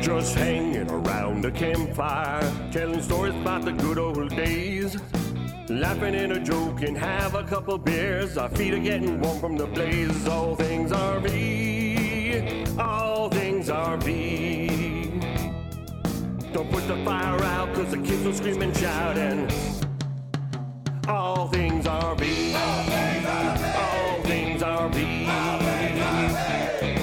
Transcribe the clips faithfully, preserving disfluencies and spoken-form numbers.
Just hanging around the campfire, telling stories about the good old days, laughing and a joke and have a couple beers. Our feet are getting warm from the blaze. All things R V, all things R V. Don't put the fire out, cause the kids will scream and shout. And all things R V, all things R V, all things R V, all things R V.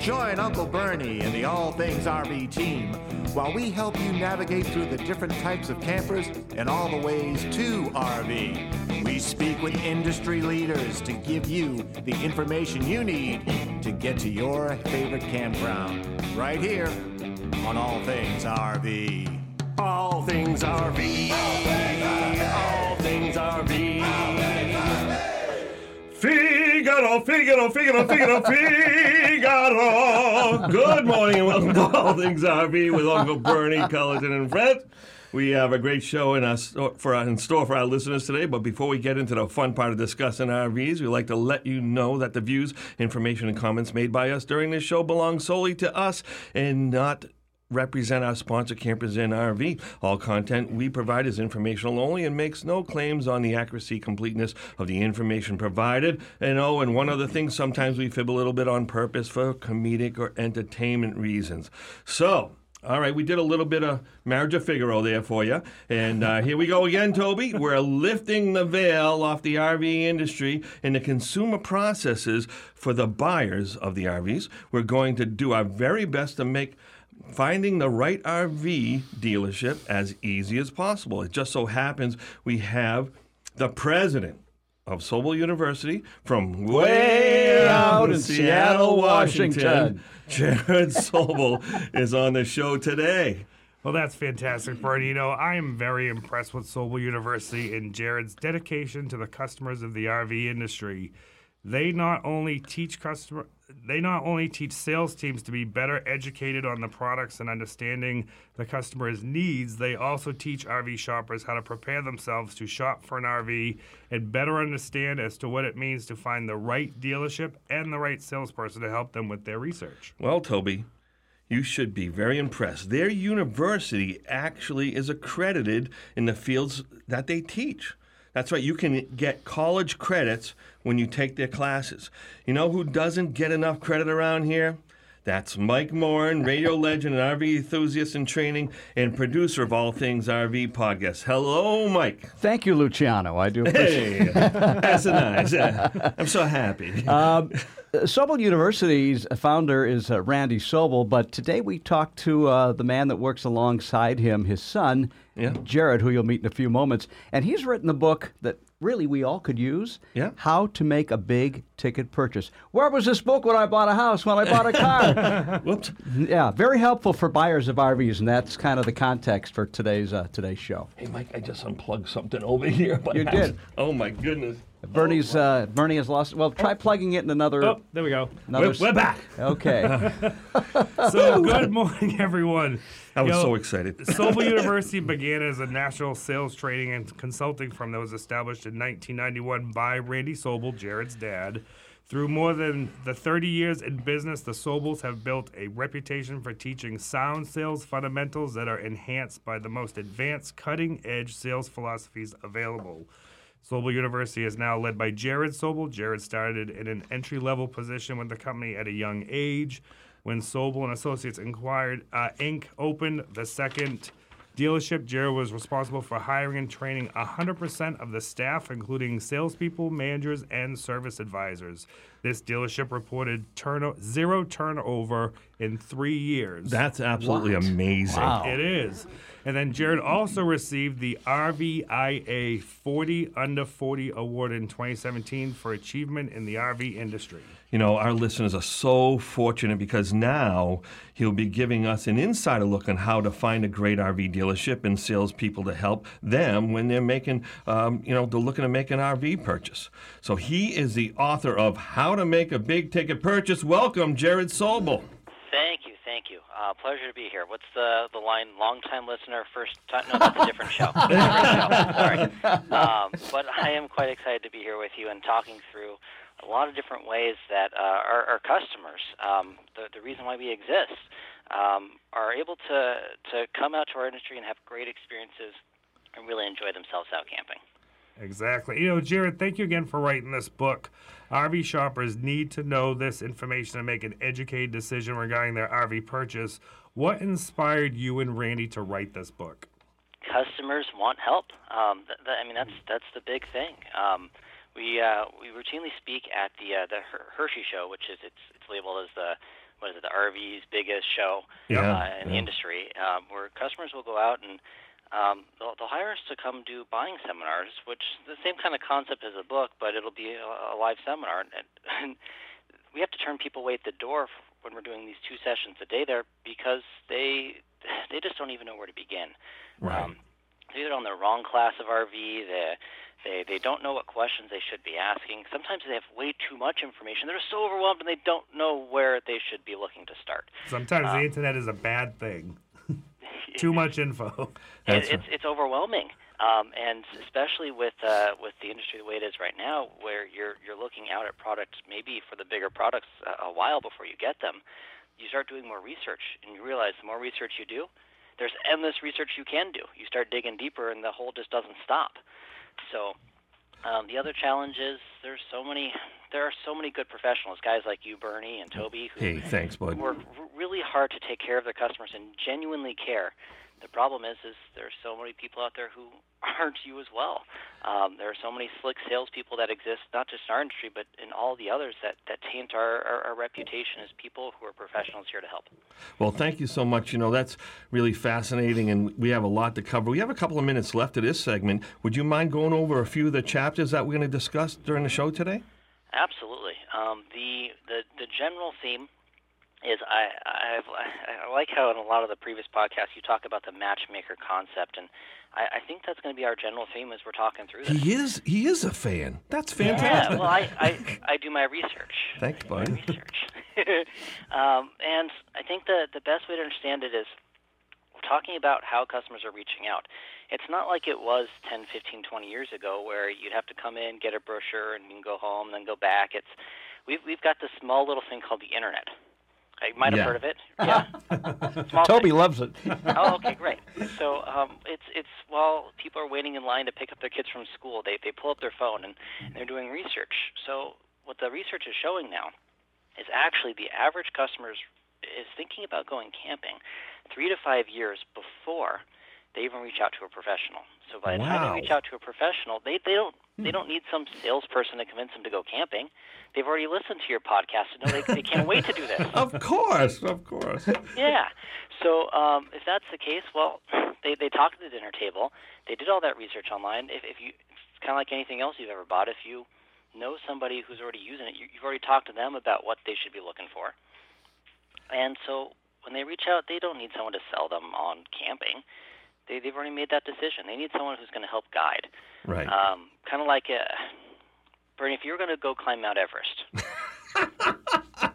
Join Uncle Bernie and the All Things R V team while we help you navigate through the different types of campers and all the ways to R V. We speak with industry leaders to give you the information you need to get to your favorite campground, right here on All Things R V. All Things R V. All Things R V. All Things R V. All Things R V. Figaro, Figaro, Figaro, Figaro, Figaro. Good morning and welcome to All Things R V with Uncle Bernie Collington and friends. We have a great show in, our store for our, in store for our listeners today, but before we get into the fun part of discussing R Vs, we'd like to let you know that the views, information, and comments made by us during this show belong solely to us and not represent our sponsor, Campers Inn R V. All content we provide is informational only and makes no claims on the accuracy, completeness of the information provided. And oh, and one other thing, sometimes we fib a little bit on purpose for comedic or entertainment reasons. So, all right, we did a little bit of Marriage of Figaro there for you. And uh, here we go again, Toby. We're lifting the veil off the R V industry and the consumer processes for the buyers of the R Vs. We're going to do our very best to make finding the right R V dealership as easy as possible. It just so happens we have the president of Sobel University from way, way out in Seattle, Washington. Washington. Jared Sobel is on the show today. Well, that's fantastic, Bernie. You know, I am very impressed with Sobel University and Jared's dedication to the customers of the R V industry. They not only teach customer, they not only teach sales teams to be better educated on the products and understanding the customer's needs, they also teach R V shoppers how to prepare themselves to shop for an R V and better understand as to what it means to find the right dealership and the right salesperson to help them with their research. Well, Toby, you should be very impressed. Their university actually is accredited in the fields that they teach. That's right, you can get college credits when you take their classes. You know who doesn't get enough credit around here? That's Mike Morin, radio legend and R V enthusiast in training and producer of All Things R V podcast. Hello, Mike. Thank you, Luciano. I do appreciate it. Hey, that's nice. I'm so happy. Um, Sobel University's founder is uh, Randy Sobel, but today we talked to uh, the man that works alongside him, his son, yeah. Jared, who you'll meet in a few moments. And he's written a book that really we all could use, yeah. How to Make a Big Ticket Purchase. Where was this book when I bought a house, when I bought a car? Whoops. Yeah, very helpful for buyers of R Vs, and that's kind of the context for today's uh, today's show. Hey, Mike, I just unplugged something over here. You house. Did. Oh, my goodness. Bernie's uh, Bernie has lost. Well, try oh. plugging it in another. Oh, there we go. We're, we're back. Okay. So, good morning, everyone. I was you know, so excited. Sobel University began as a national sales training and consulting firm that was established in nineteen ninety-one by Randy Sobel, Jared's dad. Through more than the thirty years in business, the Sobels have built a reputation for teaching sound sales fundamentals that are enhanced by the most advanced, cutting-edge sales philosophies available. Sobel University is now led by Jared Sobel. Jared started in an entry-level position with the company at a young age. When Sobel and Associates inquired, uh, Incorporated opened the second dealership, Jared was responsible for hiring and training one hundred percent of the staff, including salespeople, managers, and service advisors. This dealership reported turno- zero turnover in three years. That's absolutely what? Amazing. Wow. It is. And then Jared also received the R V I A forty under forty award in twenty seventeen for achievement in the R V industry. You know, our listeners are so fortunate because now he'll be giving us an insider look on how to find a great R V dealership and salespeople to help them when they're making, um, you know, they're looking to make an R V purchase. So he is the author of How to Make a Big Ticket Purchase. Welcome, Jared Sobel. Thank you, thank you. Uh, pleasure to be here. What's the the line? Long-time listener, first time? No, that's a different show. Different show. Sorry. Um, but I am quite excited to be here with you and talking through a lot of different ways that uh, our, our customers, um, the, the reason why we exist, um, are able to, to come out to our industry and have great experiences and really enjoy themselves out camping. Exactly. You know, Jared, thank you again for writing this book. R V shoppers need to know this information to make an educated decision regarding their R V purchase. What inspired you and Randy to write this book? Customers want help. Um, th- th- I mean, that's that's the big thing. Um, we uh, we routinely speak at the uh, the Her- Hershey Show, which is it's it's labeled as the what is it the R V's biggest show yeah. uh, in yeah. the industry, um, where customers will go out and. Um, they'll, they'll hire us to come do buying seminars, which the same kind of concept as a book, but it'll be a, a live seminar. And, and we have to turn people away at the door when we're doing these two sessions a day there because they they just don't even know where to begin. Right. Um, they're either on the wrong class of R V, they, they they don't know what questions they should be asking. Sometimes they have way too much information. They're so overwhelmed and they don't know where they should be looking to start. Sometimes um, the internet is a bad thing. Too much info. It, it's it's overwhelming, um, and especially with uh, with the industry the way it is right now, where you're you're looking out at products maybe for the bigger products uh, a while before you get them. You start doing more research, and you realize the more research you do, there's endless research you can do. You start digging deeper, and the hole just doesn't stop. So um, the other challenge is there's so many. There are so many good professionals, guys like you, Bernie, and Toby, who hey, thanks, bud. work really hard to take care of their customers and genuinely care. The problem is, is there are so many people out there who aren't you as well. Um, there are so many slick salespeople that exist, not just in our industry, but in all the others that, that taint our, our, our reputation as people who are professionals here to help. Well, thank you so much. You know, that's really fascinating, and we have a lot to cover. We have a couple of minutes left of this segment. Would you mind going over a few of the chapters that we're going to discuss during the show today? Absolutely. Um, the, the the general theme is I I've, I like how in a lot of the previous podcasts you talk about the matchmaker concept, and I, I think that's going to be our general theme as we're talking through this. He is he is a fan. That's fantastic. Yeah. Well, I, I, I do my research. Thanks, buddy. Research. um, and I think the the best way to understand it is we're talking about how customers are reaching out. It's not like it was ten, fifteen, twenty years ago where you'd have to come in, get a brochure, and you can go home, then go back. It's we've we've got this small little thing called the internet. I might have yeah. heard of it. Yeah. Toby thing. Loves it. Oh, okay, great. So um, it's it's while people are waiting in line to pick up their kids from school, they they pull up their phone and, and they're doing research. So what the research is showing now is actually the average customer is thinking about going camping three to five years before they even reach out to a professional. So by the wow. time they reach out to a professional, they, they don't they don't need some salesperson to convince them to go camping. They've already listened to your podcast and know they, they can't wait to do this. Of course, of course. Yeah. So um, if that's the case, well, they, they talked at the dinner table. They did all that research online. If, if you, it's kind of like anything else you've ever bought. If you know somebody who's already using it, you, you've already talked to them about what they should be looking for. And so when they reach out, they don't need someone to sell them on camping. They, they've already made that decision. They need someone who's going to help guide. Right. Um, kind of like, a, Bernie, if you were going to go climb Mount Everest.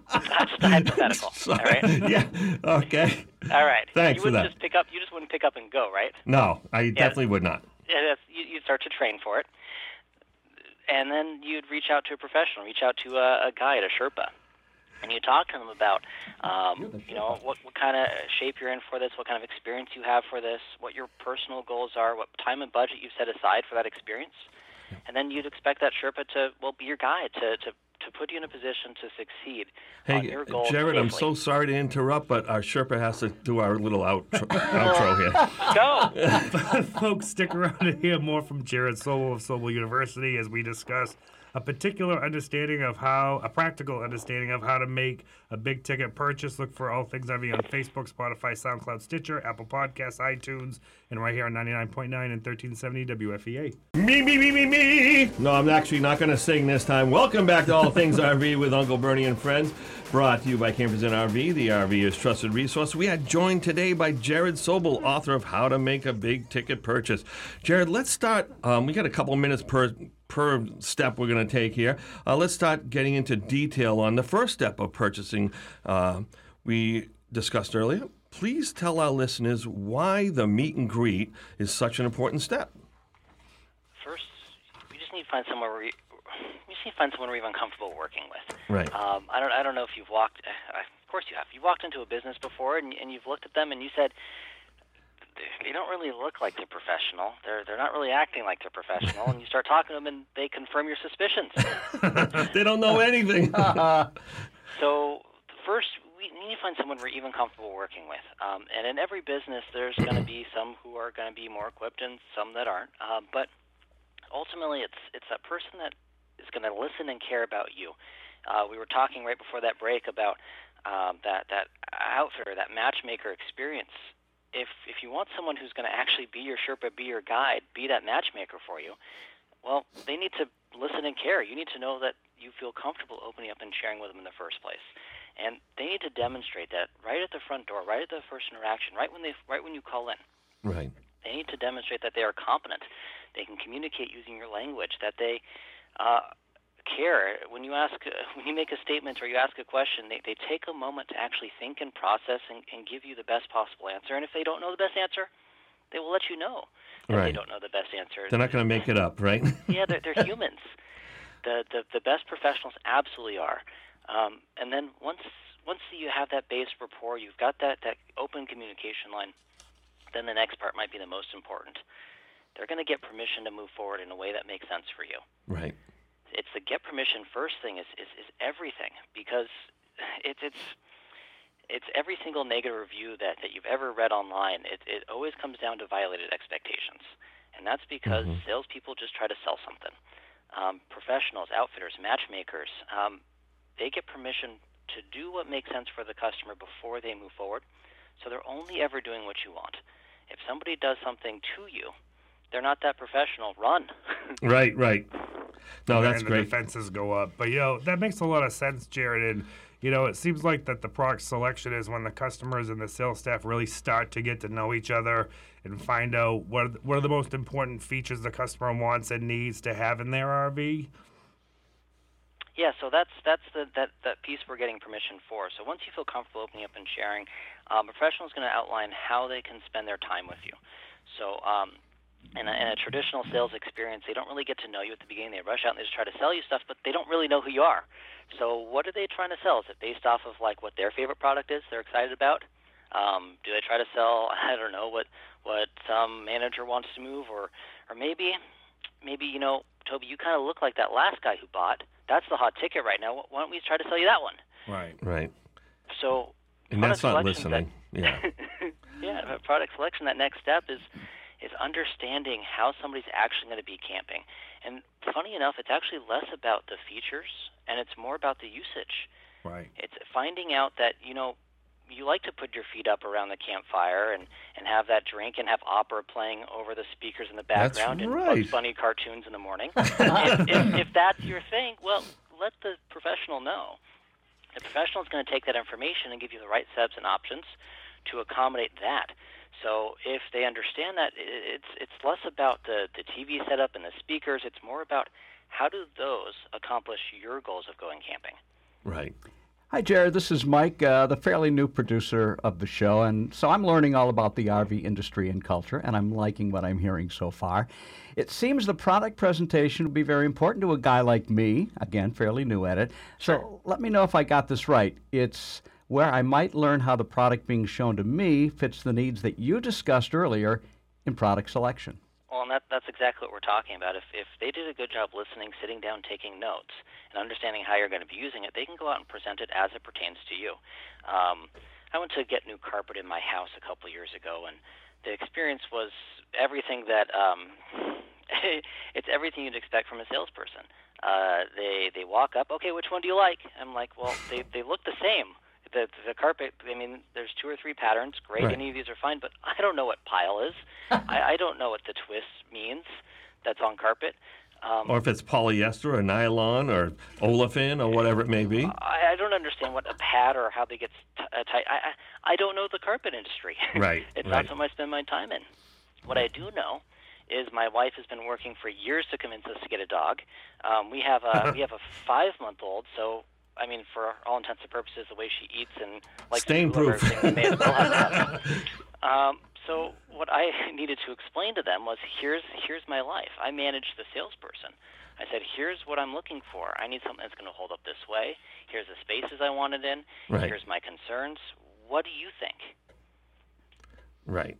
That's just a hypothetical. Sorry. All right? Yeah. Okay. All right. Thanks you for that. Just pick up, you just wouldn't pick up and go, right? No, I yeah, definitely would not. Yeah, that's, you, you'd start to train for it. And then you'd reach out to a professional, reach out to a, a guide, a Sherpa. And you talk to them about, um, you know, what, what kind of shape you're in for this, what kind of experience you have for this, what your personal goals are, what time and budget you've set aside for that experience. And then you'd expect that Sherpa to, well, be your guide, to, to, to put you in a position to succeed hey, on your goals. Jared, safely. I'm so sorry to interrupt, but our Sherpa has to do our little outro, outro here. Go! Folks, stick around to hear more from Jared Sobel of Sobel University as we discuss a particular understanding of how, a practical understanding of how to make a big ticket purchase. Look for All Things R V on Facebook, Spotify, SoundCloud, Stitcher, Apple Podcasts, iTunes, and right here on ninety-nine point nine and thirteen seventy W F E A. Me, me, me, me, me! No, I'm actually not going to sing this time. Welcome back to All Things R V with Uncle Bernie and Friends, brought to you by Campers Inn R V, the RV's trusted resource. We are joined today by Jared Sobel, author of How to Make a Big Ticket Purchase. Jared, let's start. Um, we got a couple minutes per... per step we're going to take here. Uh, let's start getting into detail on the first step of purchasing uh, we discussed earlier, please tell our listeners why the meet and greet is such an important step. First, we just need to find somewhere where you, we just need to find someone we're even comfortable working with. Right. Um, I don't. I don't know if you've walked. Uh, of course you have. You walked into a business before, and, and you've looked at them, and you said, they don't really look like they're professional. They're they're not really acting like they're professional. And you start talking to them, and they confirm your suspicions. They don't know anything. uh-huh. So first, we need to find someone we're even comfortable working with. Um, and in every business, there's going to be some who are going to be more equipped and some that aren't. Uh, but ultimately, it's it's that person that is going to listen and care about you. Uh, we were talking right before that break about um, that that outfitter, that matchmaker experience. If if you want someone who's going to actually be your Sherpa, be your guide, be that matchmaker for you, well, they need to listen and care. You need to know that you feel comfortable opening up and sharing with them in the first place. And they need to demonstrate that right at the front door, right at the first interaction, right when they right when you call in. Right. They need to demonstrate that they are competent. They can communicate using your language, that they uh, care. When you ask, when you make a statement or you ask a question, they, they take a moment to actually think and process and, and give you the best possible answer. And if they don't know the best answer, they will let you know that right. They don't know the best answer. They're not going to make it up, right? yeah, they're, they're humans. The, the the best professionals absolutely are. Um, and then once once you have that base rapport, you've got that, that open communication line, then the next part might be the most important. They're going to get permission to move forward in a way that makes sense for you. Right. It's the get permission first thing is, is, is everything, because it's it's it's every single negative review that, that you've ever read online. It it always comes down to violated expectations, and that's because mm-hmm. salespeople just try to sell something. Um, professionals, outfitters, matchmakers, um, they get permission to do what makes sense for the customer before they move forward, so they're only ever doing what you want. If somebody does something to you, they're not that professional, run. right, right. No, that's and the great. Defenses go up. But, you know, that makes a lot of sense, Jared. And, you know, it seems like that the product selection is when the customers and the sales staff really start to get to know each other and find out what are the, what are the most important features the customer wants and needs to have in their R V. Yeah, so that's that's the that, that piece we're getting permission for. So once you feel comfortable opening up and sharing, a um, professional is going to outline how they can spend their time with you. So, um In a, in a traditional sales experience, they don't really get to know you at the beginning. They rush out and they just try to sell you stuff, but they don't really know who you are. So what are they trying to sell? Is it based off of like what their favorite product is they're excited about? Um, do they try to sell, I don't know, what what some manager wants to move? Or or maybe, maybe you know, Toby, you kind of look like that last guy who bought. That's the hot ticket right now. Why don't we try to sell you that one? Right, right. So and that's not listening. That, yeah. yeah, product selection, that next step is... is understanding how somebody's actually going to be camping. And funny enough, it's actually less about the features, and it's more about the usage. Right. It's finding out that, you know, you like to put your feet up around the campfire and, and have that drink and have opera playing over the speakers in the background that's right. and Bugs Bunny cartoons in the morning. if, if, if that's your thing, well, let the professional know. The professional is going to take that information and give you the right steps and options to accommodate that. So if they understand that, it's it's less about the, the T V setup and the speakers. It's more about how do those accomplish your goals of going camping. Right. Hi, Jared. This is Mike, uh, the fairly new producer of the show. And so I'm learning all about the R V industry and culture, and I'm liking what I'm hearing so far. It seems the product presentation would be very important to a guy like me, again, fairly new at it. So sure. Let me know if I got this right. It's... where I might learn how the product being shown to me fits the needs that you discussed earlier in product selection. Well, and that, that's exactly what we're talking about. If, if they did a good job listening, sitting down, taking notes, and understanding how you're going to be using it, they can go out and present it as it pertains to you. Um, I went to get new carpet in my house a couple years ago, and the experience was everything that um, it's everything you'd expect from a salesperson. Uh, they they walk up, okay, which one do you like? I'm like, well, they they look the same. The, the carpet, I mean, there's two or three patterns. Great, right. Any of these are fine, but I don't know what pile is. I, I don't know what the twist means that's on carpet. Um, or if it's polyester or nylon or olefin or whatever it may be. I, I don't understand what a pad or how they get t- tight. I, I, I don't know the carpet industry. Right. It's right. Not something I spend my time in. What I do know is my wife has been working for years to convince us to get a dog. Um, we have a we have a five-month-old, so... I mean, for all intents and purposes, the way she eats and likes to do everything made well out of that. Um, so what I needed to explain to them was, here's here's my life. I manage the salesperson. I said, here's what I'm looking for. I need something that's going to hold up this way. Here's the spaces I want it in. Right. Here's my concerns. What do you think? Right.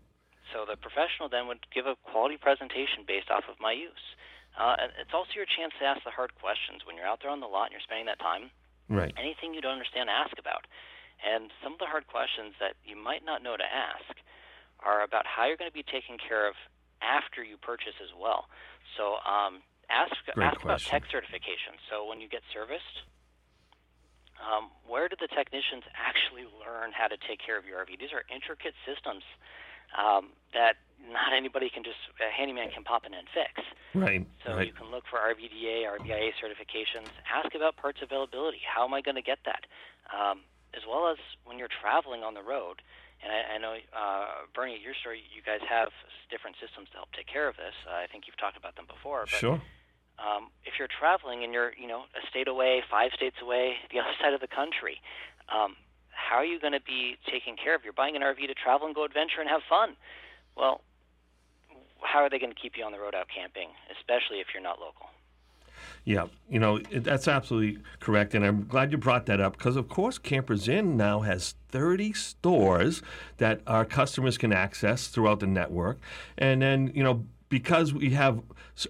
So the professional then would give a quality presentation based off of my use. Uh, and it's also your chance to ask the hard questions. When you're out there on the lot and you're spending that time, right, anything you don't understand, ask about. And some of the hard questions that you might not know to ask are about how you're going to be taken care of after you purchase as well. So um, ask, ask about tech certification. So when you get serviced, um, where did the technicians actually learn how to take care of your R V? These are intricate systems um, that not anybody can just, a handyman can pop in and fix. Right. So right. you can look for R V D A, R V I A certifications. Ask about parts availability. How am I going to get that? Um, as well as when you're traveling on the road, and I, I know, uh, Bernie, your story, you guys have different systems to help take care of this. Uh, I think you've talked about them before. But, sure. Um, if you're traveling and you're, you know, a state away, five states away, the other side of the country, um, how are you going to be taken care of? You're buying an R V to travel and go adventure and have fun. Well, how are they going to keep you on the road out camping, especially if you're not local? Yeah, you know, that's absolutely correct, and I'm glad you brought that up because, of course, Campers Inn now has thirty stores that our customers can access throughout the network. And then, you know, because we have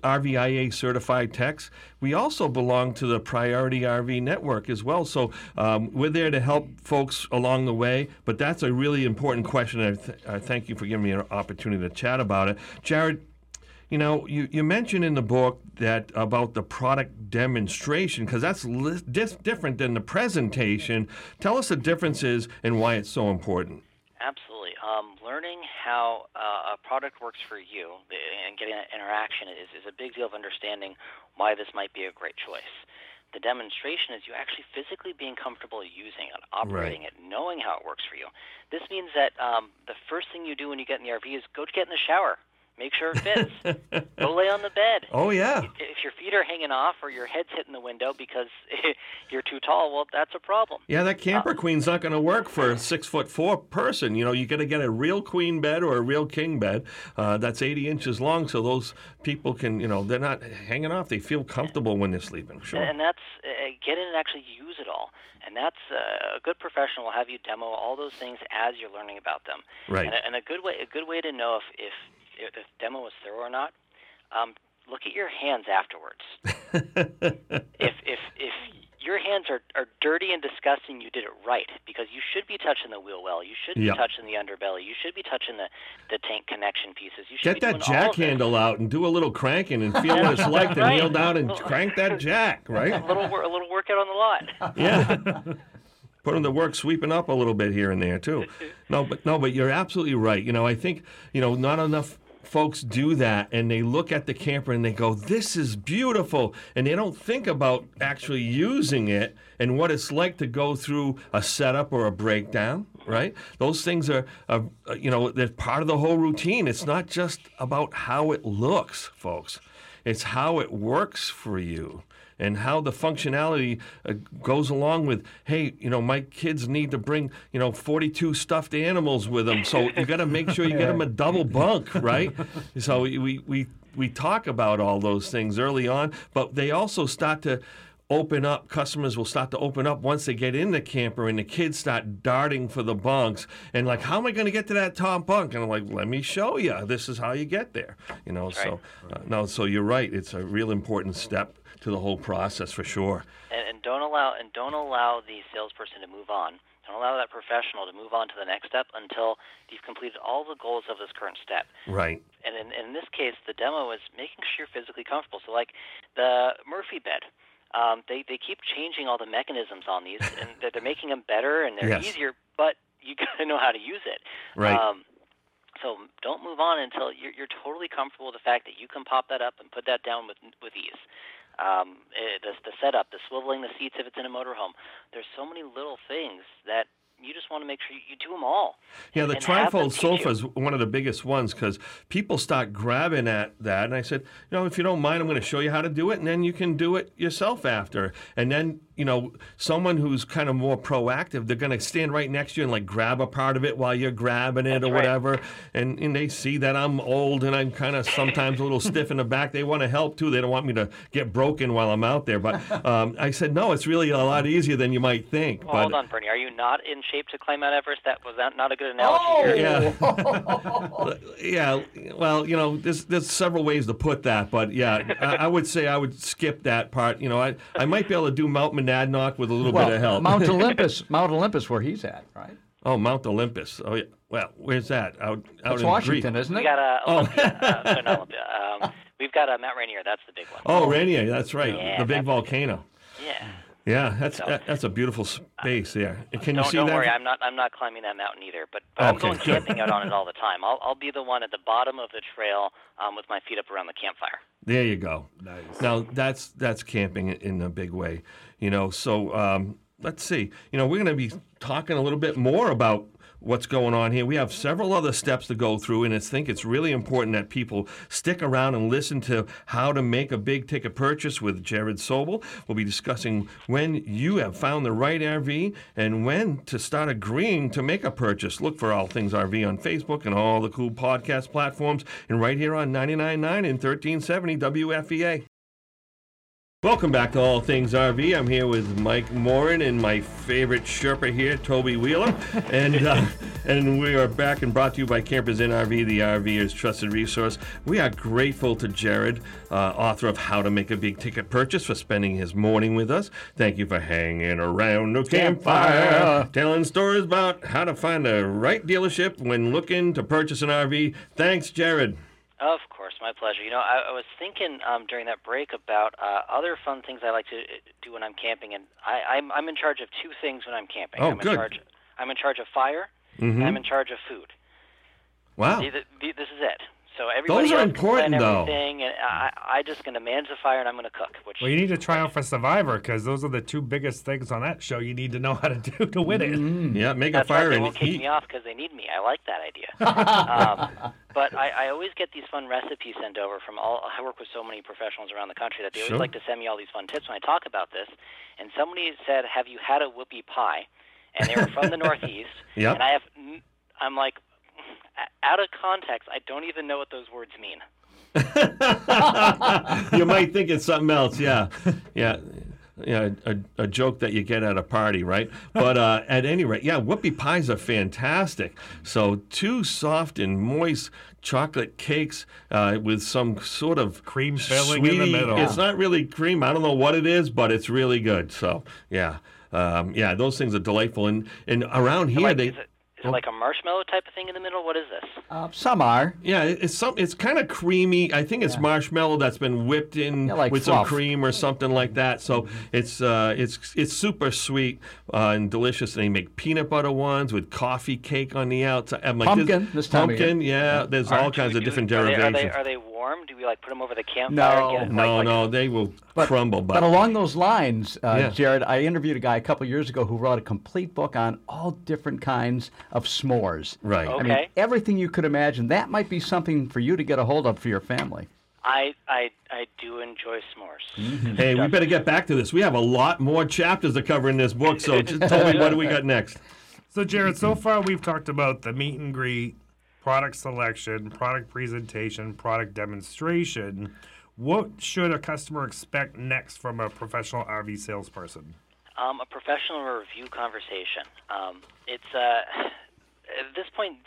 R V I A certified techs, we also belong to the Priority R V Network as well. So um, we're there to help folks along the way, but that's a really important question. I, th- I thank you for giving me an opportunity to chat about it. Jared, you know, you, you mentioned in the book that about the product demonstration, because that's li- dis- different than the presentation. Tell us the differences and why it's so important. Absolutely. Um, learning how uh, a product works for you and getting that interaction is, is a big deal of understanding why this might be a great choice. The demonstration is you actually physically being comfortable using it, operating right. it, knowing how it works for you. This means that um, the first thing you do when you get in the R V is go get in the shower. Make sure it fits. Go lay on the bed. Oh, yeah. If your feet are hanging off or your head's hitting the window because you're too tall, well, that's a problem. Yeah, that camper uh, queen's not going to work for a six-foot-four person. You know, you're going to get a real queen bed or a real king bed uh, that's eighty inches long, so those people can, you know, they're not hanging off. They feel comfortable when they're sleeping. Sure. And that's, uh, get in and actually use it all. And that's, uh, a good professional will have you demo all those things as you're learning about them. Right. And a, and a good way a good way to know if, if if the demo was thorough or not, um, look at your hands afterwards. if if if your hands are, are dirty and disgusting, you did it right, because you should be touching the wheel well. You should be yep. touching the underbelly. You should be touching the, the tank connection pieces. You should Get be that jack handle out and do a little cranking and feel what it's like right. to kneel down and crank that jack, right? A little, a little workout on the lot. Yeah. Put them to work sweeping up a little bit here and there, too. No, but no, but you're absolutely right. You know, I think, you know, not enough folks do that, and they look at the camper and they go, this is beautiful, and they don't think about actually using it and what it's like to go through a setup or a breakdown, right? Those things are, are you know, they're part of the whole routine. It's not just about how it looks, folks. It's how it works for you. And how the functionality uh, goes along with, hey, you know, my kids need to bring, you know, forty-two stuffed animals with them, so you got to make sure you get them a double bunk, right? So we we we talk about all those things early on, but they also start to open up. Customers will start to open up once they get in the camper, and the kids start darting for the bunks. And like, how am I going to get to that top bunk? And I'm like, let me show you. This is how you get there. You know, That's so right. uh, no, so you're right. It's a real important step to the whole process, for sure. And, and don't allow and don't allow the salesperson to move on. Don't allow that professional to move on to the next step until you've completed all the goals of this current step. Right. And in, in this case, the demo is making sure you're physically comfortable. So like the Murphy bed. Um, they, they keep changing all the mechanisms on these, and they're, they're making them better and they're yes. easier, but you got to know how to use it. Right. Um, so don't move on until you're, you're totally comfortable with the fact that you can pop that up and put that down with with ease. Um, it, the, the setup, the swiveling the seats if it's in a motorhome. There's so many little things that you just want to make sure you do them all. Yeah, the trifold sofa is one of the biggest ones because people start grabbing at that. And I said, you know, if you don't mind, I'm going to show you how to do it, and then you can do it yourself after. And then, you know, someone who's kind of more proactive, they're going to stand right next to you and, like, grab a part of it while you're grabbing it. That's or right. whatever. And, and they see that I'm old and I'm kind of sometimes a little stiff in the back. They want to help, too. They don't want me to get broken while I'm out there. But um, I said, no, it's really a lot easier than you might think. Well, but, hold on, Bernie. Are you not in shape to climb Mount Everest? That was that not a good analogy oh! here? Yeah. yeah. Well, you know, there's, there's several ways to put that. But, yeah, I, I would say I would skip that part. You know, I, I might be able to do Mount Monadnock with a little well, bit of help. Mount Olympus, Mount Olympus, where he's at, right? Oh, Mount Olympus. Oh, yeah. Well, where's that? Out, out in Washington, Greece. Isn't it? We got a Olympia, oh. uh, no, Olympia. Um, we've got a Mount Rainier. That's the big one. Oh, Rainier. That's right. Yeah, the big that's volcano. Big. Yeah. Yeah, that's so, that, that's a beautiful space there. Can you see that? Don't worry, I'm not I'm not climbing that mountain either. But, but okay. I'm going camping out on it all the time. I'll I'll be the one at the bottom of the trail um, with my feet up around the campfire. There you go. Nice. Now that's that's camping in a big way, you know. So um, let's see. You know, we're going to be talking a little bit more about what's going on here. We have several other steps to go through, and I think it's really important that people stick around and listen to how to make a big ticket purchase with Jared Sobel. We'll be discussing when you have found the right R V and when to start agreeing to make a purchase. Look for All Things R V on Facebook and all the cool podcast platforms, and right here on ninety-nine point nine and thirteen seventy W F E A. Welcome back to All Things R V. I'm here with Mike Morin and my favorite Sherpa here, Toby Wheeler. and uh, and we are back and brought to you by Campers Inn R V, the RVers' trusted resource. We are grateful to Jared, uh, author of How to Make a Big Ticket Purchase, for spending his morning with us. Thank you for hanging around the campfire, telling stories about how to find the right dealership when looking to purchase an R V. Thanks, Jared. Of course, my pleasure. You know, I, I was thinking um, during that break about uh, other fun things I like to do when I'm camping, and I, I'm, I'm in charge of two things when I'm camping. Oh, I'm good. In charge, I'm in charge of fire, mm-hmm. and I'm in charge of food. Wow. This is it. So everybody Those are important, though. And I, I'm just going to manage the fire, and I'm going to cook. Which well, you need to try out for Survivor, because those are the two biggest things on that show you need to know how to do to win it. Mm-hmm. Yeah, make That's a fire right. and eat. They won't kick me off because they need me. I like that idea. um, but I, I always get these fun recipes sent over from all – I work with so many professionals around the country that they always sure. like to send me all these fun tips when I talk about this. And somebody said, have you had a whoopie pie? And they were from the Northeast. Yep. And I have – I'm like – out of context, I don't even know what those words mean. You might think it's something else, yeah. Yeah, yeah, a, a joke that you get at a party, right? But uh, at any rate, yeah, whoopie pies are fantastic. So two soft and moist chocolate cakes uh, with some sort of cream filling sweetie. In the middle. It's not really cream. I don't know what it is, but it's really good. So, yeah. Um, yeah, those things are delightful. And, and around here, like, they... Is it like a marshmallow type of thing in the middle? What is this? Uh, some are. Yeah, it's some. It's kind of creamy. I think it's yeah. marshmallow that's been whipped in yeah, like with fluff. Some cream or something like that. So it's uh, it's it's super sweet uh, and delicious. And they make peanut butter ones with coffee cake on the outside. I'm like, pumpkin this, this time Pumpkin, of year. Yeah. There's Aren't all kinds of different are derivations. They, are, they, are they warm? Do we like put them over the campfire? No, and get no, like, no. Like, they will but, crumble. But, but along those lines, uh, yeah. Jared, I interviewed a guy a couple years ago who wrote a complete book on all different kinds of s'mores. Right. Okay. I mean, everything you could imagine. That might be something for you to get a hold of for your family. I I, I do enjoy s'mores. Mm-hmm. Hey, we better get back to this. We have a lot more chapters to cover in this book, so just tell me, what do we got next? So, Jared, so far we've talked about the meet and greet, product selection, product presentation, product demonstration. What should a customer expect next from a professional R V salesperson? Um, a professional review conversation. Um, it's uh, at this point,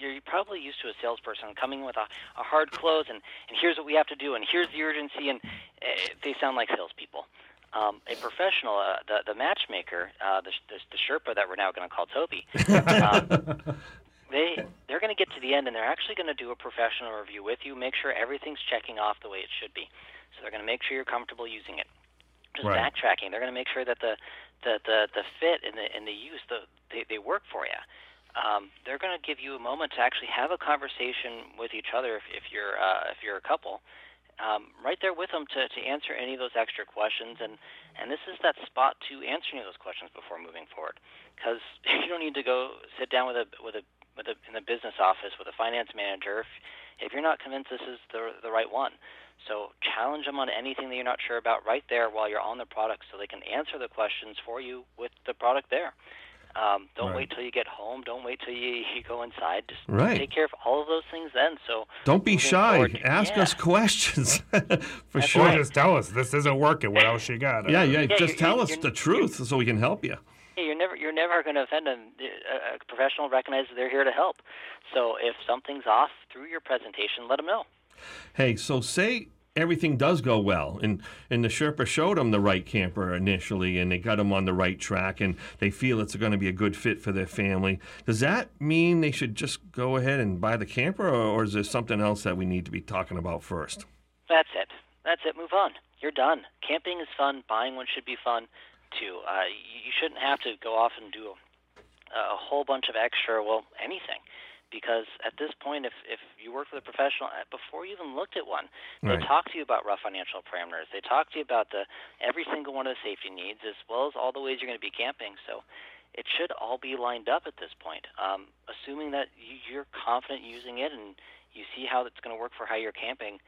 you're probably used to a salesperson coming with a, a hard close and, and here's what we have to do and here's the urgency, and uh, they sound like salespeople. Um, a professional, uh, the, the matchmaker, uh, the, the, the Sherpa that we're now going to call Toby, um, they, they're going to get to the end and they're actually going to do a professional review with you, make sure everything's checking off the way it should be. So they're going to make sure you're comfortable using it. Just right. backtracking, they're going to make sure that the the, the, the fit and the and the use the, they they work for you. Um, they're going to give you a moment to actually have a conversation with each other if, if you're uh, if you're a couple, um, right there with them to, to answer any of those extra questions. And, and this is that spot to answer any of those questions before moving forward, because you don't need to go sit down with a with a with a in a business office with a finance manager if, if you're not convinced this is the the right one. So challenge them on anything that you're not sure about right there while you're on the product, so they can answer the questions for you with the product there. Um, don't right. wait till you get home. Don't wait till you, you go inside. Just right. take care of all of those things then. So don't be shy. Forward, Ask yeah. us questions. For That's sure. Right. Just tell us this isn't working. What else you got? Yeah, yeah. yeah just tell us the truth so we can help you. Yeah, you're never you're never going to offend them. A professional recognizes they're here to help. So if something's off through your presentation, let them know. Hey, so say everything does go well, and, and the Sherpa showed them the right camper initially, and they got them on the right track, and they feel it's going to be a good fit for their family. Does that mean they should just go ahead and buy the camper, or, or is there something else that we need to be talking about first? That's it. That's it. Move on. You're done. Camping is fun. Buying one should be fun, too. Uh, you shouldn't have to go off and do a, a whole bunch of extra, well, anything. Because at this point, if, if you work with a professional, before you even looked at one, they right. talk to you about rough financial parameters. They talk to you about the every single one of the safety needs, as well as all the ways you're going to be camping. So it should all be lined up at this point, um, assuming that you're confident using it and you see how it's going to work for how you're camping.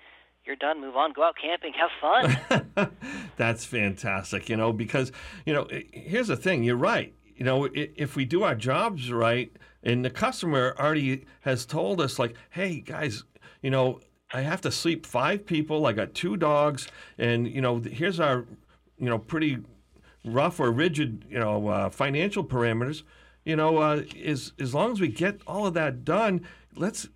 You're done. Move on. Go out camping. Have fun. That's fantastic, you know, because, you know, here's the thing. You're right. You know, if we do our jobs right, and the customer already has told us, like, hey, guys, you know, I have to sleep five people. I got two dogs. And, you know, here's our, you know, pretty rough or rigid, you know, uh, financial parameters. You know, uh, is, as long as we get all of that done, let's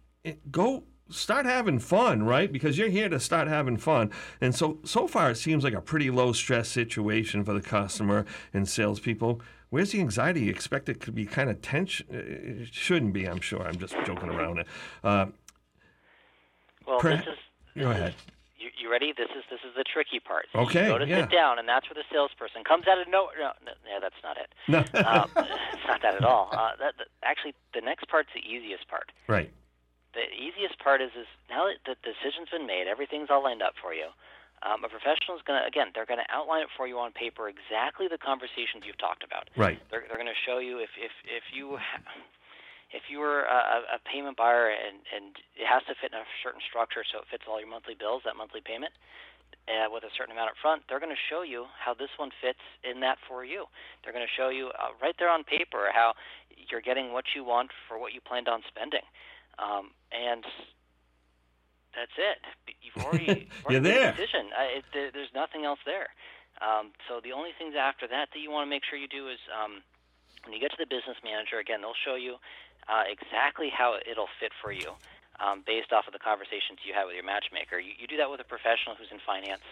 go start having fun, right? Because you're here to start having fun. And so, so far, it seems like a pretty low-stress situation for the customer and salespeople. Where's the anxiety? You expect it could be kind of tension. It shouldn't be, I'm sure. I'm just joking around it. Uh, well, per- this is. This go ahead. Is, you, you ready? This is this is the tricky part. So okay. You go to yeah. sit down, and that's where the salesperson comes out of nowhere. No, no, no, that's not it. No. um, it's not that at all. Uh, that, that, actually, the next part's the easiest part. Right. The easiest part is, is now that the decision's been made, everything's all lined up for you. Um, a professional is going to, again, they're going to outline it for you on paper exactly the conversations you've talked about. Right. They're, they're going to show you if, if, if you ha- if you were a, a payment buyer and, and it has to fit in a certain structure so it fits all your monthly bills, that monthly payment, uh, with a certain amount up front, they're going to show you how this one fits in that for you. They're going to show you uh, right there on paper how you're getting what you want for what you planned on spending. Um, and... That's it. You've already, already made a decision. Uh, it, there, there's nothing else there. Um, so the only things after that that you want to make sure you do is um, when you get to the business manager, again, they'll show you uh, exactly how it'll fit for you um, based off of the conversations you had with your matchmaker. You, you do that with a professional who's in finance.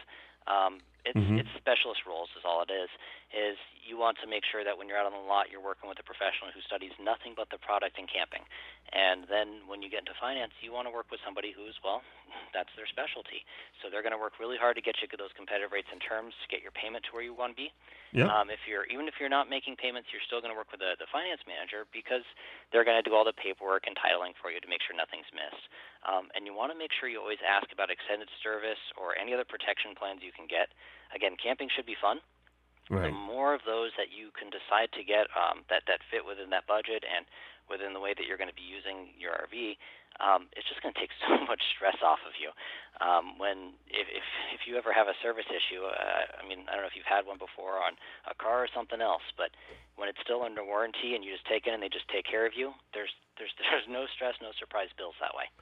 Um, it's, mm-hmm. it's specialist roles is all it is, is you want to make sure that when you're out on the lot, you're working with a professional who studies nothing but the product and camping. And then when you get into finance, you want to work with somebody who's, well, that's their specialty. So they're going to work really hard to get you those competitive rates and terms to get your payment to where you want to be. Yep. Um, if you're, even if you're not making payments, you're still going to work with the, the finance manager because they're going to do all the paperwork and titling for you to make sure nothing's missed. Um, and you want to make sure you always ask about extended service or any other protection plans you can get. Again, camping should be fun. Right. The more of those that you can decide to get um, that, that fit within that budget and within the way that you're going to be using your R V, um, it's just going to take so much stress off of you. Um, when if, if if you ever have a service issue, uh, I mean, I don't know if you've had one before on a car or something else, but when it's still under warranty and you just take it and they just take care of you, there's there's there's no stress, no surprise bills that way.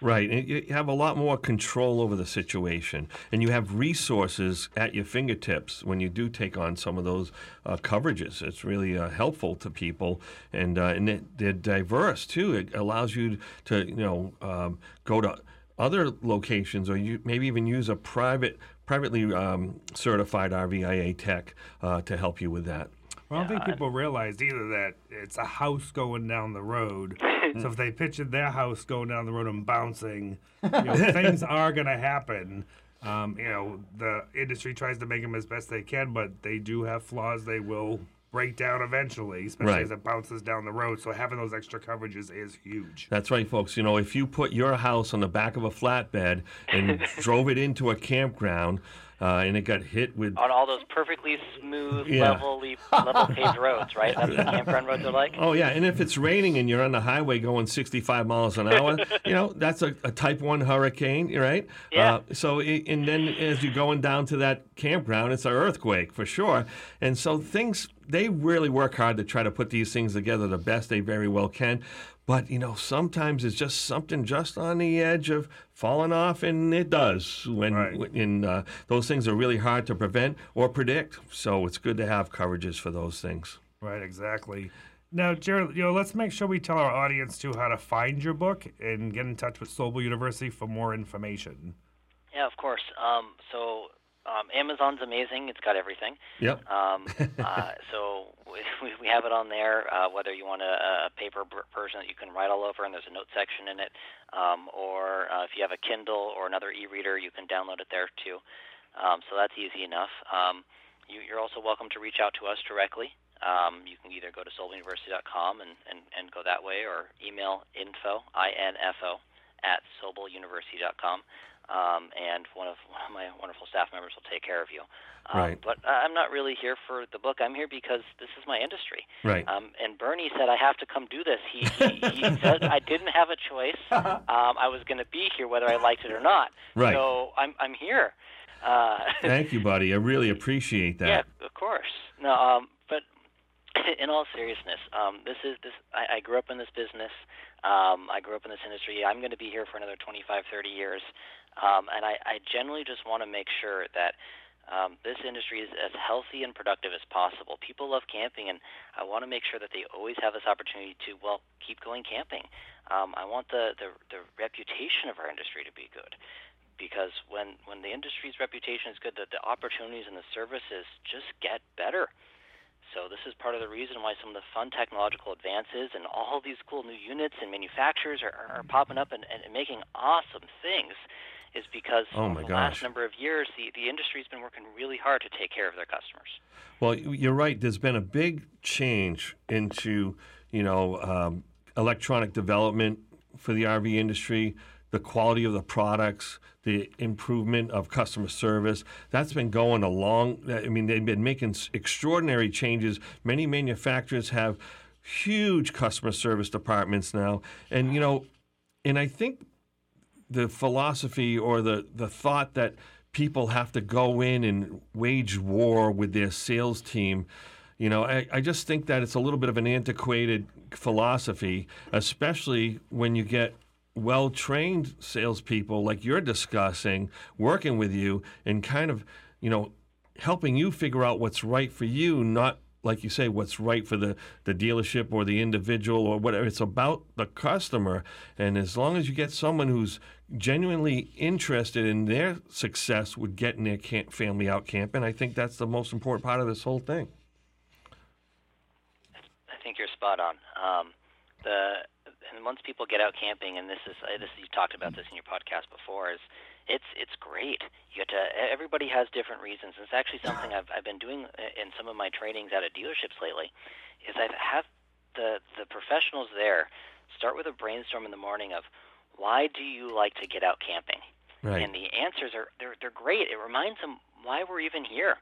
Right. And you have a lot more control over the situation, and you have resources at your fingertips when you do take on some of those uh, coverages. It's really uh, helpful to people, and uh, and it, they're diverse, too. It allows you to, you know, um, go to other locations or you maybe even use a private, privately um, certified R V I A tech uh, to help you with that. Well, I don't think people realize either that it's a house going down the road. So if they pictured their house going down the road and bouncing, you know, things are going to happen. Um, you know, the industry tries to make them as best they can, but they do have flaws they will break down eventually, especially right. as it bounces down the road. So having those extra coverages is huge. That's right, folks. You know, if you put your house on the back of a flatbed and drove it into a campground, uh, and it got hit with... on all those perfectly smooth, yeah. levelly, level paved roads, right? That's what campground roads are like. Oh, yeah. And if it's raining and you're on the highway going sixty-five miles an hour, you know, that's a, a type one hurricane, right? Yeah. Uh, so, it, and then as you're going down to that campground, it's an earthquake for sure. And so things... they really work hard to try to put these things together the best they very well can. But, you know, sometimes it's just something just on the edge of falling off, and it does. When, right. in, uh, those things are really hard to prevent or predict. So it's good to have coverages for those things. Right, exactly. Now, Jared, you know, let's make sure we tell our audience, too, how to find your book and get in touch with Sobel University for more information. Yeah, of course. Um, so... Um, Amazon's amazing. It's got everything. Yep. Um, uh, so we, we have it on there, uh, whether you want a, a paper version that you can write all over and there's a note section in it, um, or uh, if you have a Kindle or another e-reader, you can download it there too. Um, so that's easy enough. Um, you, you're also welcome to reach out to us directly. Um, you can either go to Sobel University dot com and, and, and go that way, or email info, I N F O, at Sobel University dot com. Um, and one of, one of my wonderful staff members will take care of you. Um, right. But I'm not really here for the book. I'm here because this is my industry. Right. Um, and Bernie said I have to come do this. He he, he said I didn't have a choice. Um, I was going to be here whether I liked it or not. Right. So I'm I'm here. Uh, Thank you, buddy. I really appreciate that. Yeah, of course. No, um, but in all seriousness, um, this is this. I, I grew up in this business. Um, I grew up in this industry. I'm going to be here for another twenty-five, thirty years. Um, and I, I generally just want to make sure that um, this industry is as healthy and productive as possible. People love camping, and I want to make sure that they always have this opportunity to, well, keep going camping. Um, I want the, the, the reputation of our industry to be good, because when, when the industry's reputation is good, the, the opportunities and the services just get better. So this is part of the reason why some of the fun technological advances and all these cool new units and manufacturers are, are popping up and, and making awesome things, is because oh over the gosh. last number of years, the, the industry's been working really hard to take care of their customers. Well, you're right. There's been a big change into, you know, um, electronic development for the R V industry, the quality of the products, the improvement of customer service. That's been going along. I mean, they've been making extraordinary changes. Many manufacturers have huge customer service departments now. And, you know, and I think the philosophy or the, the thought that people have to go in and wage war with their sales team, you know, I, I just think that it's a little bit of an antiquated philosophy, especially when you get well-trained salespeople like you're discussing working with you and kind of, you know, helping you figure out what's right for you, not, like you say, what's right for the, the dealership or the individual or whatever. It's about the customer. And as long as you get someone who's genuinely interested in their success with getting their camp, family out camping, I think that's the most important part of this whole thing. I think you're spot on. Um, the and once people get out camping, and this is this you talked about this in your podcast before, is It's it's great. You get to, everybody has different reasons. It's actually something I've I've been doing in some of my trainings out at dealerships lately, is I've had the the professionals there start with a brainstorm in the morning of, why do you like to get out camping? Right. And the answers are they're they're great. It reminds them why we're even here,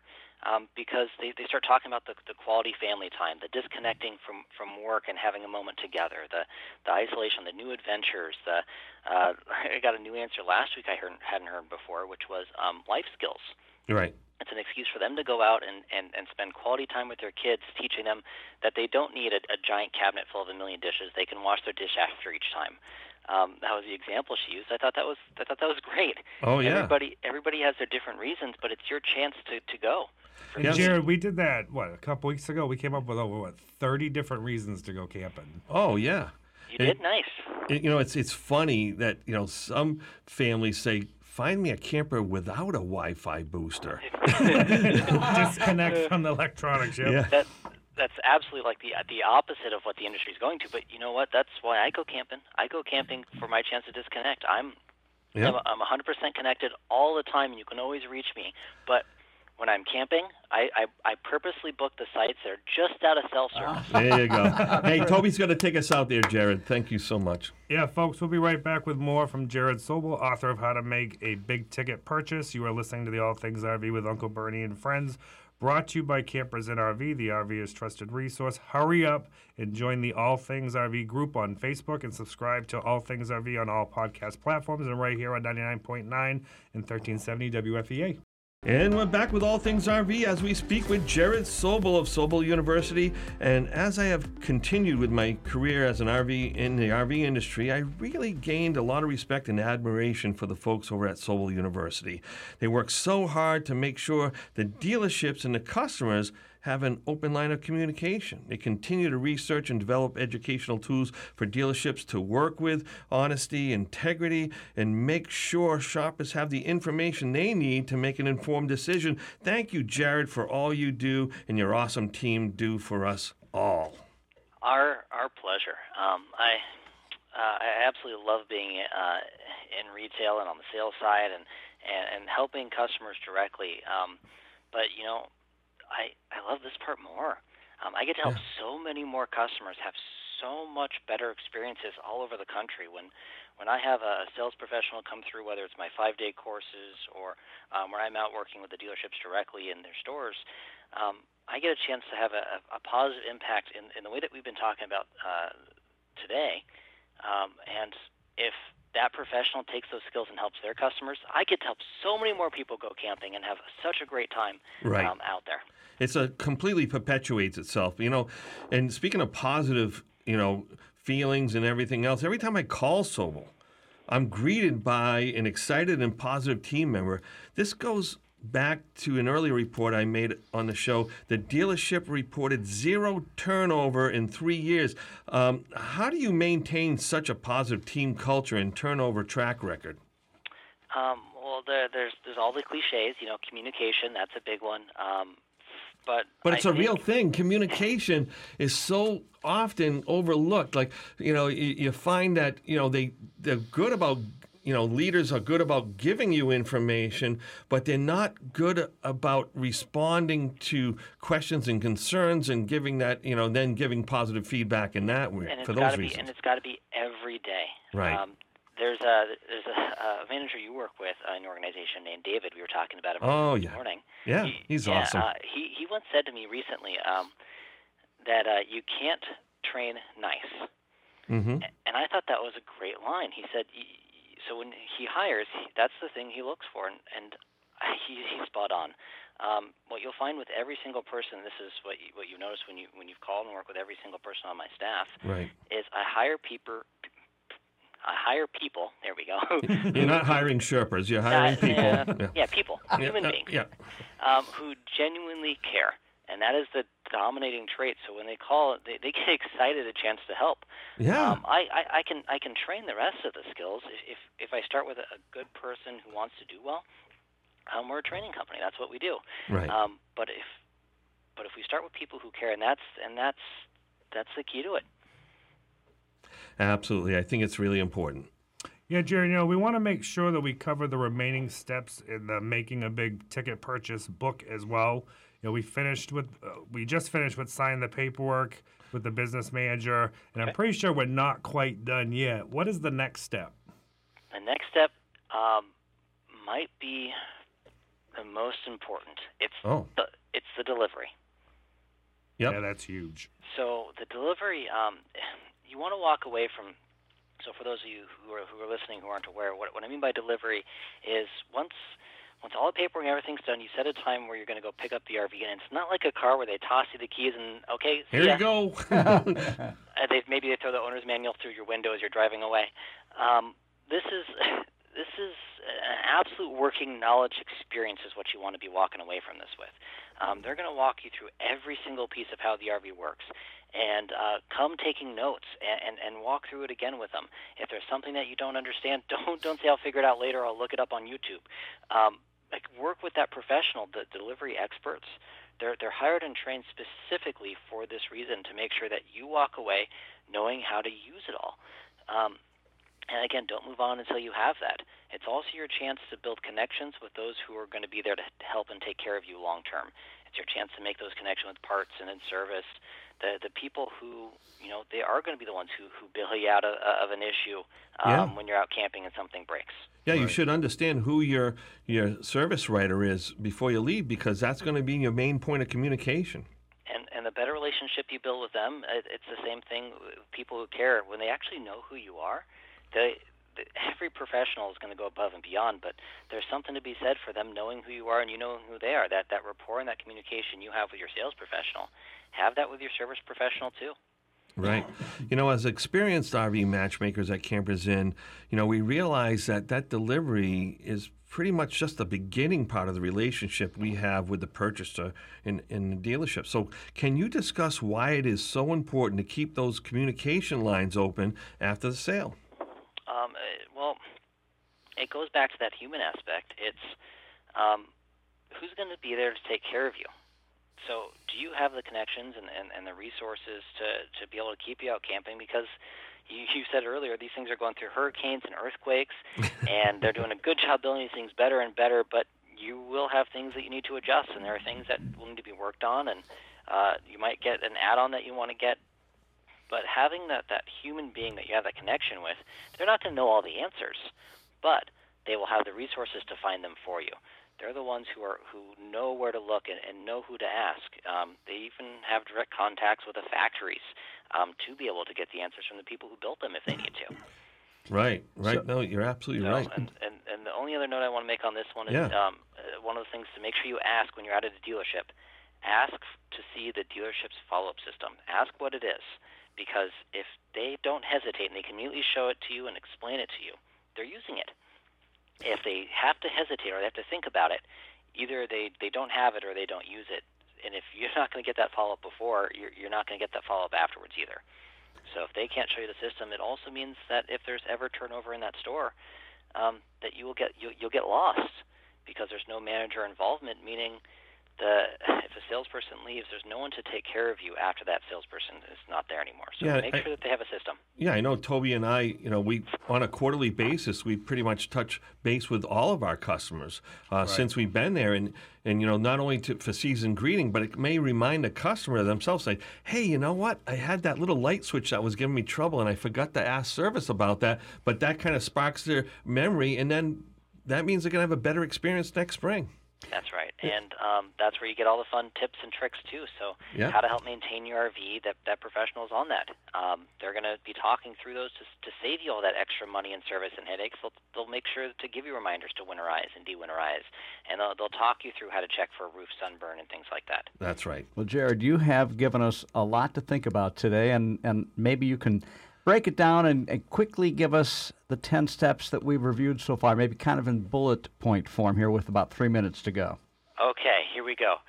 um, because they, they start talking about the the quality family time, the disconnecting from, from work and having a moment together, the the isolation, the new adventures, the Uh, I got a new answer last week I heard, hadn't heard before, which was um, life skills. Right. It's an excuse for them to go out and, and, and spend quality time with their kids, teaching them that they don't need a, a giant cabinet full of a million dishes. They can wash their dish after each time. Um, that was the example she used. I thought that was I thought that was great. Oh, yeah. Everybody, everybody has their different reasons, but it's your chance to, to go. Yes. Jared, we did that, what, a couple weeks ago? We came up with over, what, thirty different reasons to go camping. Oh, yeah. You did it, nice. It, you know, it's it's funny that, you know, some families say, find me a camper without a Wi-Fi booster. Disconnect from the electronics. Yep. Yeah. That, that's absolutely like the the opposite of what the industry is going to. But you know what? That's why I go camping. I go camping for my chance to disconnect. I'm, yep. I'm, I'm one hundred percent connected all the time. You can always reach me. But when I'm camping, I, I, I purposely book the sites that are just out of self-service. Ah. There you go. Hey, Toby's going to take us out there, Jared. Thank you so much. Yeah, folks, we'll be right back with more from Jared Sobel, author of How to Make a Big Ticket Purchase. You are listening to the All Things R V with Uncle Bernie and Friends, brought to you by Campers Inn R V, the RVia's trusted resource. Hurry up and join the All Things R V group on Facebook and subscribe to All Things R V on all podcast platforms and right here on ninety-nine point nine and thirteen seventy W F E A. And we're back with All Things R V as we speak with Jared Sobel of Sobel University. And as I have continued with my career as an R V in the R V industry, I really gained a lot of respect and admiration for the folks over at Sobel University. They work so hard to make sure the dealerships and the customers have an open line of communication. They continue to research and develop educational tools for dealerships to work with honesty, integrity, and make sure shoppers have the information they need to make an informed decision. Thank you, Jared, for all you do and your awesome team do for us all. Our our pleasure. Um, I uh, I absolutely love being uh, in retail and on the sales side and, and, and helping customers directly. Um, but, you know, I, I love this part more. Um, I get to help yeah. so many more customers have so much better experiences all over the country. When when I have a sales professional come through, whether it's my five-day courses or um, where I'm out working with the dealerships directly in their stores, um, I get a chance to have a, a positive impact in, in the way that we've been talking about uh, today. Um, and if that professional takes those skills and helps their customers, I get to help so many more people go camping and have such a great time right. um, out there. It's a completely perpetuates itself, you know. And speaking of positive, you know, feelings and everything else, every time I call Sobel, I'm greeted by an excited and positive team member. This goes back to an earlier report I made on the show. The dealership reported zero turnover in three years. Um, how do you maintain such a positive team culture and turnover track record? Um, well, there, there's there's all the cliches, you know, communication, that's a big one. Um, but but it's I a think... real thing. Communication is so often overlooked. Like, you know, you, you find that, you know, they, they're good about You know, leaders are good about giving you information, but they're not good about responding to questions and concerns and giving that, you know, then giving positive feedback in that way for those reasons. And it's got to be every day. Right. Um, there's a there's a, a manager you work with in your organization named David. We were talking about him oh, this yeah. morning. Yeah, he, he's yeah, awesome. Uh, he, he once said to me recently um, that uh, you can't train nice. Mm-hmm. And I thought that was a great line. He said, so when he hires, he, that's the thing he looks for, and, and he, he's spot on. Um, what you'll find with every single person, this is what you, what you notice when you when you've called and work with every single person on my staff, right. is I hire people. I hire people. There we go. You're not hiring Sherpas. You're hiring uh, people. Uh, yeah. yeah, people, human yeah, beings, uh, yeah. um, who genuinely care. And that is the dominating trait. So when they call, they, they get excited a chance to help. Yeah. Um, I, I, I can I can train the rest of the skills if if, if I start with a, a good person who wants to do well. Um, we're a training company. That's what we do. Right. Um, but if but if we start with people who care, and that's and that's that's the key to it. Absolutely, I think it's really important. Yeah, Jerry, you know, we want to make sure that we cover the remaining steps in the Making a Big Ticket Purchase book as well. You know, we finished with, uh, we just finished with signing the paperwork with the business manager, and okay. I'm pretty sure we're not quite done yet. What is the next step? The next step um, might be the most important. It's oh. the, it's the delivery. Yep. Yeah, that's huge. So the delivery, um, you want to walk away from. So for those of you who are who are listening who aren't aware, what, what I mean by delivery is once once all the paperwork and everything's done, you set a time where you're going to go pick up the R V, and it's not like a car where they toss you the keys and okay, here yeah. you go. uh, they maybe they throw the owner's manual through your window as you're driving away. Um, this is this is an absolute working knowledge experience is what you want to be walking away from this with. Um, they're going to walk you through every single piece of how the R V works. And uh, come taking notes and, and, and walk through it again with them. If there's something that you don't understand, don't don't say I'll figure it out later. I'll look it up on YouTube. Um, like work with that professional, the delivery experts. They're they're hired and trained specifically for this reason to make sure that you walk away knowing how to use it all. Um, And again, don't move on until you have that. It's also your chance to build connections with those who are going to be there to help and take care of you long term. It's your chance to make those connections with parts and in service. The the people who, you know, they are going to be the ones who, who bail you out of, of an issue um, yeah. when you're out camping and something breaks. Yeah, right. You should understand who your your service writer is before you leave, because that's going to be your main point of communication. And and the better relationship you build with them, it, it's the same thing with people who care. When they actually know who you are, They, they, every professional is going to go above and beyond, but there's something to be said for them knowing who you are and you knowing who they are. That that rapport and that communication you have with your sales professional, have that with your service professional too. Right. You know, as experienced R V matchmakers at Campers Inn, you know, we realize that that delivery is pretty much just the beginning part of the relationship we have with the purchaser in, in the dealership. So can you discuss why it is so important to keep those communication lines open after the sale? Um, well, it goes back to that human aspect. It's um, who's going to be there to take care of you? So do you have the connections and, and, and the resources to, to be able to keep you out camping? Because you, you said earlier, these things are going through hurricanes and earthquakes, and they're doing a good job building these things better and better, but you will have things that you need to adjust, and there are things that will need to be worked on, and uh, you might get an add-on that you want to get. But having that, that human being that you have that connection with, they're not going to know all the answers, but they will have the resources to find them for you. They're the ones who are who know where to look and, and know who to ask. Um, they even have direct contacts with the factories um, to be able to get the answers from the people who built them if they need to. Right, right. So, no, you're absolutely no, right. And, and, and the only other note I want to make on this one is yeah. um, one of the things to make sure you ask when you're out at a dealership, ask to see the dealership's follow-up system. Ask what it is. Because if they don't hesitate and they can immediately show it to you and explain it to you, they're using it. If they have to hesitate or they have to think about it, either they, they don't have it or they don't use it. And if you're not going to get that follow-up before, you're, you're not going to get that follow-up afterwards either. So if they can't show you the system, it also means that if there's ever turnover in that store, um, that you will get you'll, you'll get lost because there's no manager involvement, meaning The, if a salesperson leaves, there's no one to take care of you after that salesperson is not there anymore. So yeah, make I, sure that they have a system. Yeah, I know Toby and I, you know, we on a quarterly basis, we pretty much touch base with all of our customers uh, right. since we've been there. And, and you know, not only to, for season greeting, but it may remind the customer themselves, like, hey, you know what? I had that little light switch that was giving me trouble, and I forgot to ask service about that. But that kind of sparks their memory, and then that means they're going to have a better experience next spring. That's right, and um, that's where you get all the fun tips and tricks too. So yeah. how to help maintain your R V, that, that professional's on that. Um, they're going to be talking through those to, to save you all that extra money and service and headaches. They'll, they'll make sure to give you reminders to winterize and de-winterize, and they'll, they'll talk you through how to check for roof sunburn and things like that. That's right. Well, Jared, you have given us a lot to think about today, and, and maybe you can break it down and, and quickly give us the ten steps that we've reviewed so far, maybe kind of in bullet point form here with about three minutes to go. Okay, here we go.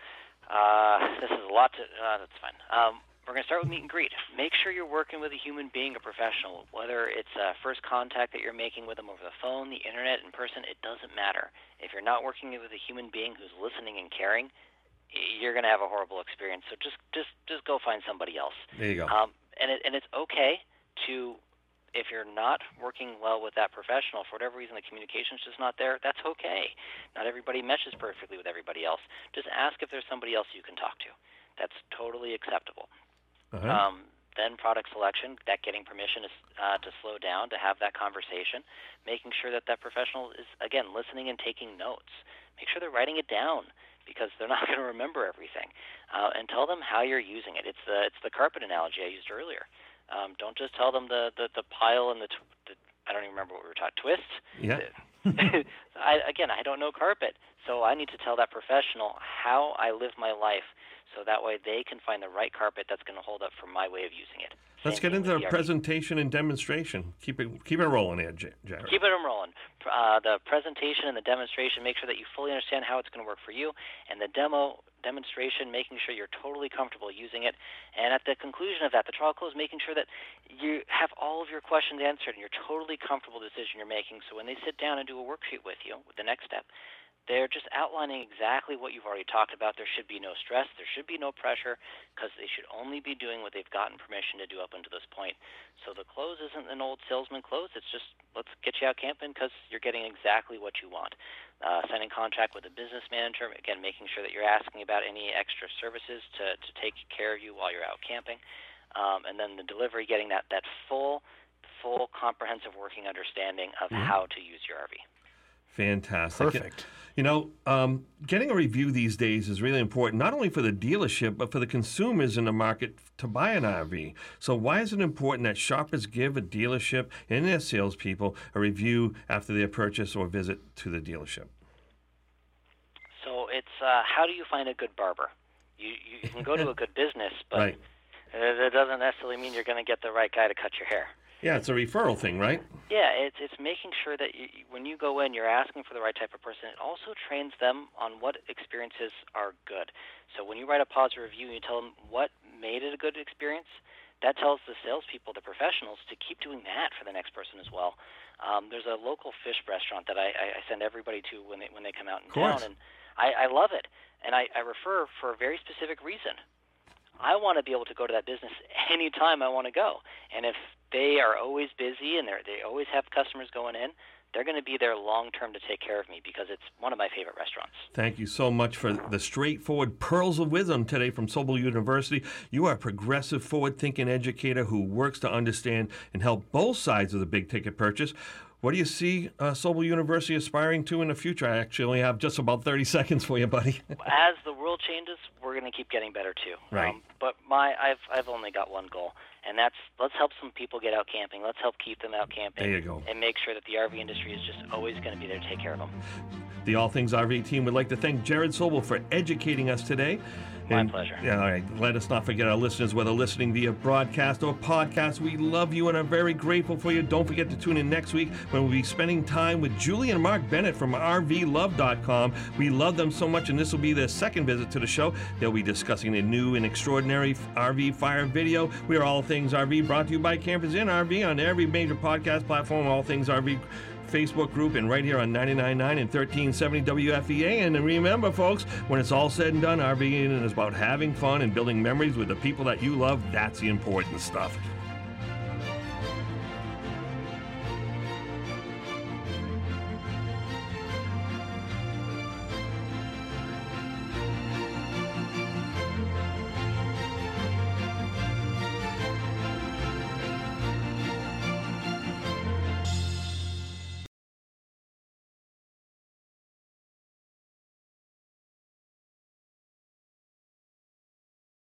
Uh, this is a lot to, uh, that's fine. Um, we're going to start with meet and greet. Make sure you're working with a human being, a professional, whether it's a first contact that you're making with them over the phone, the internet, in person, it doesn't matter. If you're not working with a human being who's listening and caring, you're going to have a horrible experience. So just, just, just go find somebody else. There you go. Um, and it, and it's okay to, if you're not working well with that professional, for whatever reason the communication's just not there, that's okay. Not everybody meshes perfectly with everybody else. Just ask if there's somebody else you can talk to. That's totally acceptable. Uh-huh. Um, then product selection, that getting permission to, uh, to slow down, to have that conversation, making sure that that professional is, again, listening and taking notes. Make sure they're writing it down, because they're not going to remember everything. Uh, and tell them how you're using it. It's the, it's the carpet analogy I used earlier. Um, don't just tell them the, the, the pile and the, tw the, I don't even remember what we were taught, twist? Yeah. I, again, I don't know carpet, so I need to tell that professional how I live my life so that way they can find the right carpet that's going to hold up for my way of using it. Let's Same get into the presentation and demonstration. Keep it, keep it rolling here, Jared. Keep it rolling. Uh, the presentation and the demonstration, make sure that you fully understand how it's going to work for you, and the demo demonstration, making sure you're totally comfortable using it, and at the conclusion of that, the trial close, making sure that you have all of your questions answered and you're totally comfortable with the decision you're making, so when they sit down and do a worksheet with you with the next step, They're just outlining exactly what you've already talked about. There should be no stress. There should be no pressure because they should only be doing what they've gotten permission to do up until this point. So the close isn't an old salesman close. It's just let's get you out camping because you're getting exactly what you want. Uh, signing contract with a business manager, again, making sure that you're asking about any extra services to, to take care of you while you're out camping. Um, and then the delivery, getting that, that full, full comprehensive working understanding of mm-hmm. how to use your R V. Fantastic. Perfect. You know, um, getting a review these days is really important, not only for the dealership, but for the consumers in the market to buy an R V. So why is it important that shoppers give a dealership and their salespeople a review after their purchase or visit to the dealership? So it's uh, how do you find a good barber? You, you can go to a good business, but right. that doesn't necessarily mean you're going to get the right guy to cut your hair. Yeah, it's a referral thing, right? Yeah, it's it's making sure that you, when you go in, you're asking for the right type of person. It also trains them on what experiences are good. So when you write a positive review and you tell them what made it a good experience, that tells the salespeople, the professionals, to keep doing that for the next person as well. Um, there's a local fish restaurant that I, I send everybody to when they when they come out in town, and I, I love it. And I, I refer for a very specific reason. I want to be able to go to that business anytime I want to go. And if they are always busy and they always have customers going in, they're going to be there long-term to take care of me because it's one of my favorite restaurants. Thank you so much for the straightforward pearls of wisdom today from Sobel University. You are a progressive, forward-thinking educator who works to understand and help both sides of the big-ticket purchase. What do you see uh, Sobel University aspiring to in the future? I actually have just about thirty seconds for you, buddy. As the world changes, we're going to keep getting better, too. Right. Um, but my, I've, I've only got one goal, and that's let's help some people get out camping. Let's help keep them out camping. There you go. And make sure that the R V industry is just always going to be there to take care of them. The All Things R V team would like to thank Jared Sobel for educating us today. My and, pleasure. Yeah, all right. Let us not forget our listeners, whether listening via broadcast or podcast. We love you and are very grateful for you. Don't forget to tune in next week when we'll be spending time with Julie and Mark Bennett from R V Love dot com. We love them so much, and this will be their second visit to the show. They'll be discussing a new and extraordinary R V fire video. We are All Things R V, brought to you by Campers Inn R V on every major podcast platform, All Things R V Facebook group, and right here on ninety-nine point nine and thirteen seventy W F E A. And remember, folks, when it's all said and done, RVing is about having fun and building memories with the people that you love. That's the important stuff.